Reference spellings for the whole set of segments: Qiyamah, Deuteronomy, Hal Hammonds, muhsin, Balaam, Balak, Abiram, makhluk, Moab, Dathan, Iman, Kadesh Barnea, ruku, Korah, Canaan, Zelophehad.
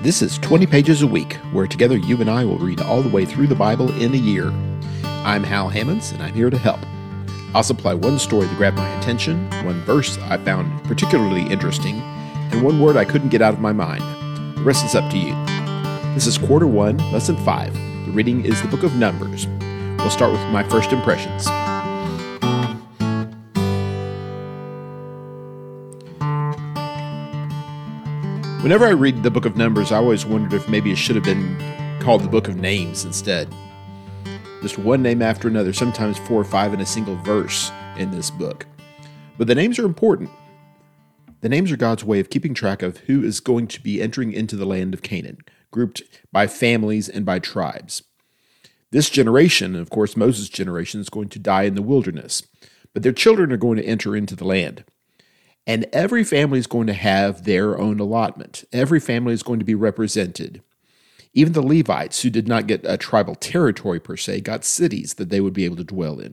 This is 20 Pages a Week, where together you and I will read all the way through the Bible in a year. I'm Hal Hammonds, and I'm here to help. I'll supply one story that grabbed my attention, one verse I found particularly interesting, and one word I couldn't get out of my mind. The rest is up to you. This is Quarter 1, Lesson 5. The reading is the book of Numbers. We'll start with my first impressions. Whenever I read the book of Numbers, I always wondered if maybe it should have been called the book of names instead. Just one name after another, sometimes four or five in a single verse in this book. But the names are important. The names are God's way of keeping track of who is going to be entering into the land of Canaan, grouped by families and by tribes. This generation, of course Moses' generation, is going to die in the wilderness, but their children are going to enter into the land. And every family is going to have their own allotment. Every family is going to be represented. Even the Levites, who did not get a tribal territory per se, got cities that they would be able to dwell in.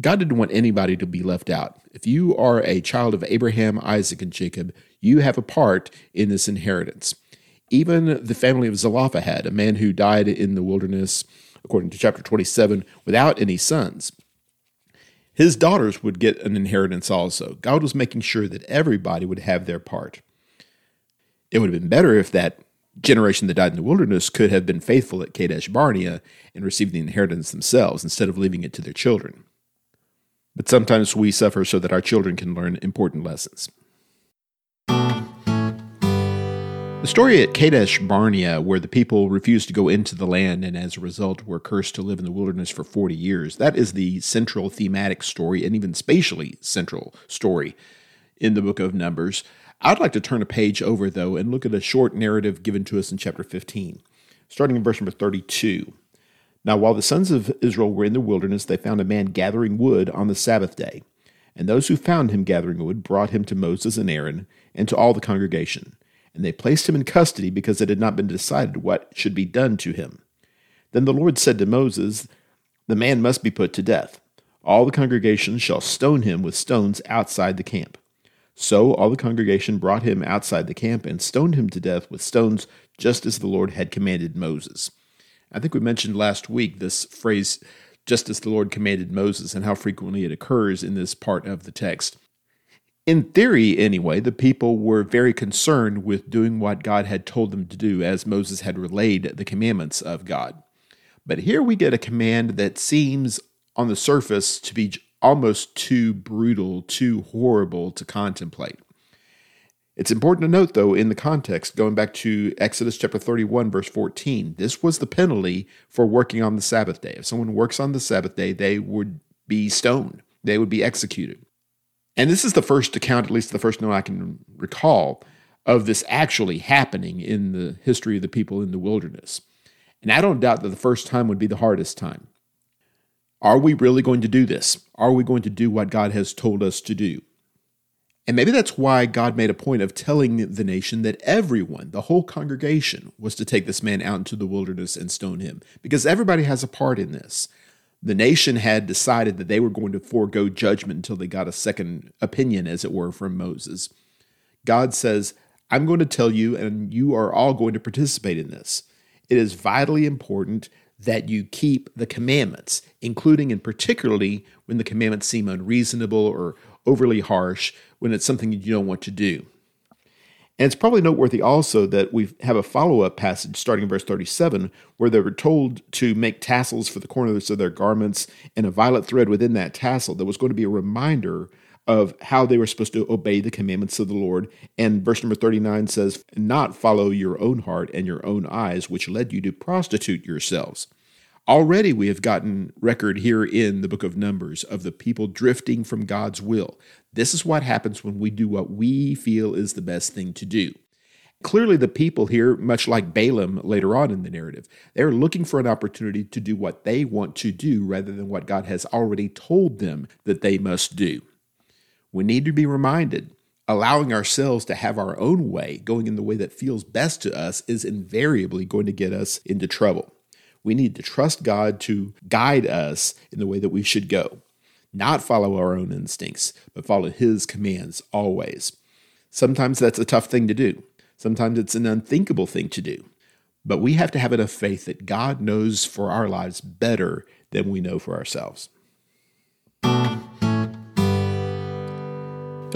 God didn't want anybody to be left out. If you are a child of Abraham, Isaac, and Jacob, you have a part in this inheritance. Even the family of Zelophehad, a man who died in the wilderness, according to chapter 27, without any sons, his daughters would get an inheritance also. God was making sure that everybody would have their part. It would have been better if that generation that died in the wilderness could have been faithful at Kadesh Barnea and received the inheritance themselves instead of leaving it to their children. But sometimes we suffer so that our children can learn important lessons. The story at Kadesh Barnea, where the people refused to go into the land and as a result were cursed to live in the wilderness for 40 years, that is the central thematic story and even spatially central story in the book of Numbers. I'd like to turn a page over, though, and look at a short narrative given to us in chapter 15, starting in verse number 32. Now, while the sons of Israel were in the wilderness, they found a man gathering wood on the Sabbath day. And those who found him gathering wood brought him to Moses and Aaron and to all the congregation. And they placed him in custody because it had not been decided what should be done to him. Then the Lord said to Moses, "The man must be put to death. All the congregation shall stone him with stones outside the camp." So all the congregation brought him outside the camp and stoned him to death with stones, just as the Lord had commanded Moses. I think we mentioned last week this phrase, just as the Lord commanded Moses, and how frequently it occurs in this part of the text. In theory, anyway, the people were very concerned with doing what God had told them to do, as Moses had relayed the commandments of God. But here we get a command that seems, on the surface, to be almost too brutal, too horrible to contemplate. It's important to note, though, in the context, going back to Exodus chapter 31, verse 14, this was the penalty for working on the Sabbath day. If someone works on the Sabbath day, they would be stoned. They would be executed. And this is the first account, at least the first one I can recall, of this actually happening in the history of the people in the wilderness. And I don't doubt that the first time would be the hardest time. Are we really going to do this? Are we going to do what God has told us to do? And maybe that's why God made a point of telling the nation that everyone, the whole congregation, was to take this man out into the wilderness and stone him, because everybody has a part in this. The nation had decided that they were going to forego judgment until they got a second opinion, as it were, from Moses. God says, "I'm going to tell you, and you are all going to participate in this. It is vitally important that you keep the commandments, including and particularly when the commandments seem unreasonable or overly harsh, when it's something you don't want to do." And it's probably noteworthy also that we have a follow-up passage starting in verse 37, where they were told to make tassels for the corners of their garments and a violet thread within that tassel that was going to be a reminder of how they were supposed to obey the commandments of the Lord. And verse number 39 says, "Not follow your own heart and your own eyes, which led you to prostitute yourselves." Already we have gotten record here in the book of Numbers of the people drifting from God's will. This is what happens when we do what we feel is the best thing to do. Clearly the people here, much like Balaam later on in the narrative, they're looking for an opportunity to do what they want to do rather than what God has already told them that they must do. We need to be reminded, allowing ourselves to have our own way, going in the way that feels best to us, is invariably going to get us into trouble. We need to trust God to guide us in the way that we should go, not follow our own instincts, but follow His commands always. Sometimes that's a tough thing to do. Sometimes it's an unthinkable thing to do. But we have to have enough faith that God knows for our lives better than we know for ourselves. You'll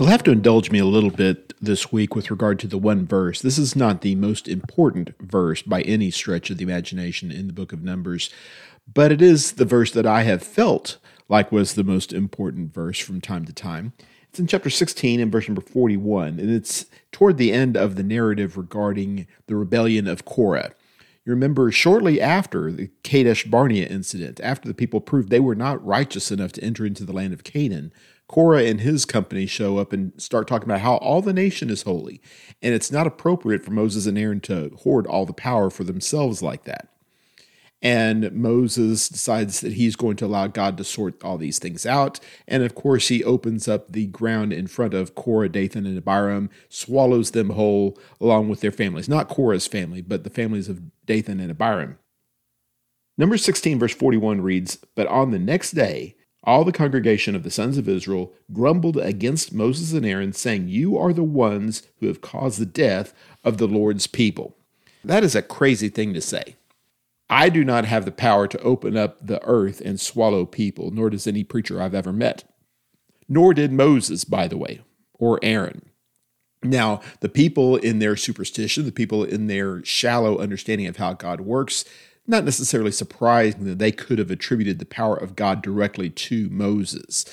have to indulge me a little bit this week with regard to the one verse. This is not the most important verse by any stretch of the imagination in the book of Numbers, but it is the verse that I have felt like was the most important verse from time to time. It's in chapter 16 and verse number 41, and it's toward the end of the narrative regarding the rebellion of Korah. You remember shortly after the Kadesh Barnea incident, after the people proved they were not righteous enough to enter into the land of Canaan, Korah and his company show up and start talking about how all the nation is holy, and it's not appropriate for Moses and Aaron to hoard all the power for themselves like that. And Moses decides that he's going to allow God to sort all these things out. And of course, he opens up the ground in front of Korah, Dathan, and Abiram, swallows them whole along with their families. Not Korah's family, but the families of Dathan and Abiram. Numbers 16, verse 41 reads, "But on the next day, all the congregation of the sons of Israel grumbled against Moses and Aaron, saying, 'You are the ones who have caused the death of the Lord's people.'" That is a crazy thing to say. I do not have the power to open up the earth and swallow people, nor does any preacher I've ever met. Nor did Moses, by the way, or Aaron. Now, the people in their superstition, the people in their shallow understanding of how God works, not necessarily surprising that they could have attributed the power of God directly to Moses.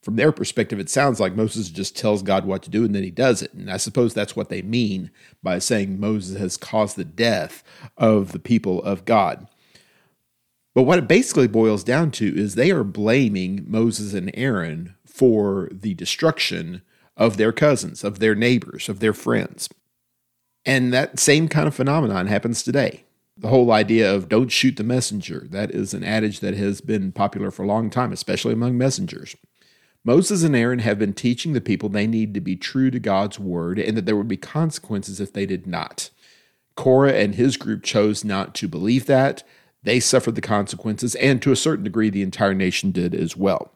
From their perspective, it sounds like Moses just tells God what to do and then he does it. And I suppose that's what they mean by saying Moses has caused the death of the people of God. But what it basically boils down to is they are blaming Moses and Aaron for the destruction of their cousins, of their neighbors, of their friends. And that same kind of phenomenon happens today. The whole idea of don't shoot the messenger, that is an adage that has been popular for a long time, especially among messengers. Moses and Aaron have been teaching the people they need to be true to God's word and that there would be consequences if they did not. Korah and his group chose not to believe that. They suffered the consequences, and to a certain degree, the entire nation did as well.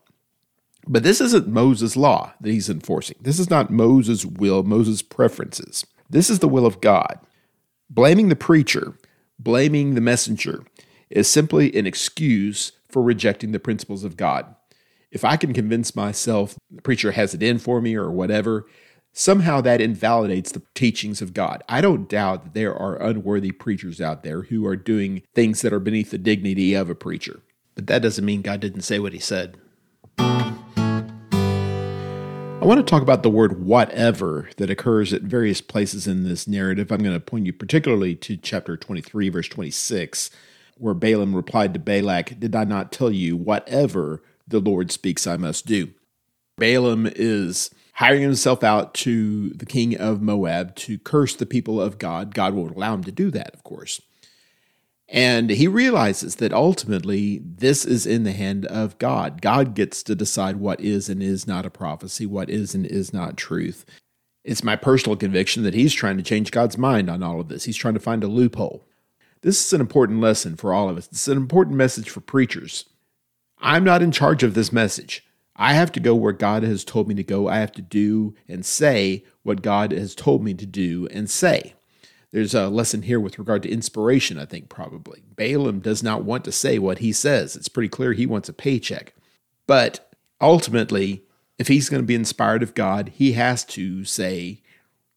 But this isn't Moses' law that he's enforcing. This is not Moses' will, Moses' preferences. This is the will of God. Blaming the preacher, blaming the messenger, is simply an excuse for rejecting the principles of God. If I can convince myself the preacher has it in for me or whatever, somehow that invalidates the teachings of God. I don't doubt that there are unworthy preachers out there who are doing things that are beneath the dignity of a preacher. But that doesn't mean God didn't say what he said. I want to talk about the word whatever that occurs at various places in this narrative. I'm going to point you particularly to chapter 23, verse 26, where Balaam replied to Balak, "Did I not tell you whatever the Lord speaks, I must do?" Balaam is hiring himself out to the king of Moab to curse the people of God. God won't allow him to do that, of course. And he realizes that ultimately this is in the hand of God. God gets to decide what is and is not a prophecy, what is and is not truth. It's my personal conviction that he's trying to change God's mind on all of this. He's trying to find a loophole. This is an important lesson for all of us. It's an important message for preachers. I'm not in charge of this message. I have to go where God has told me to go. I have to do and say what God has told me to do and say. There's a lesson here with regard to inspiration, I think, probably. Balaam does not want to say what he says. It's pretty clear he wants a paycheck. But ultimately, if he's going to be inspired of God, he has to say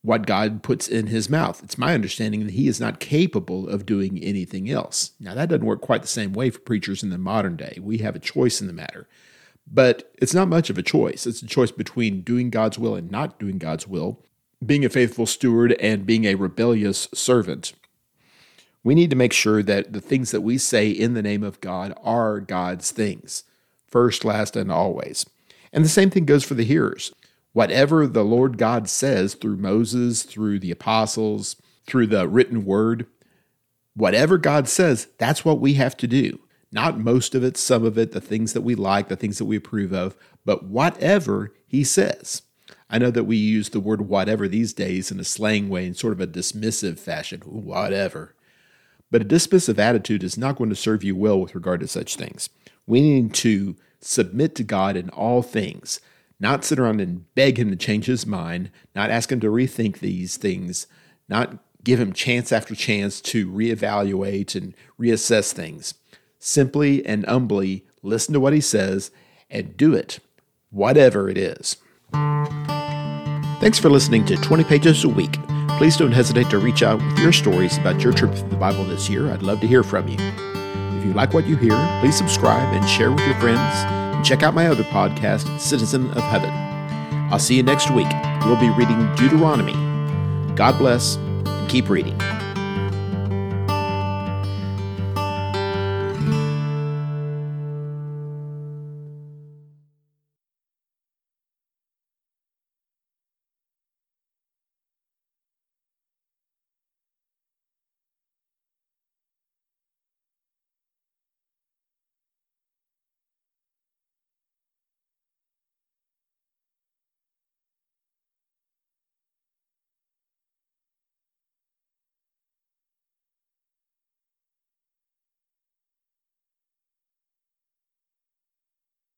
what God puts in his mouth. It's my understanding that he is not capable of doing anything else. Now, that doesn't work quite the same way for preachers in the modern day. We have a choice in the matter, but it's not much of a choice. It's a choice between doing God's will and not doing God's will, being a faithful steward and being a rebellious servant. We need to make sure that the things that we say in the name of God are God's things, first, last, and always. And the same thing goes for the hearers. Whatever the Lord God says through Moses, through the apostles, through the written word, whatever God says, that's what we have to do. Not most of it, some of it, the things that we like, the things that we approve of, but whatever he says. I know that we use the word whatever these days in a slang way, in sort of a dismissive fashion, whatever. But a dismissive attitude is not going to serve you well with regard to such things. We need to submit to God in all things. Not sit around and beg him to change his mind, not ask him to rethink these things, not give him chance after chance to reevaluate and reassess things. Simply and humbly listen to what he says and do it, whatever it is. Thanks for listening to 20 Pages a Week. Please don't hesitate to reach out with your stories about your trip through the Bible this year. I'd love to hear from you. If you like what you hear, please subscribe and share with your friends. And check out my other podcast, Citizen of Heaven. I'll see you next week. We'll be reading Deuteronomy. God bless and keep reading.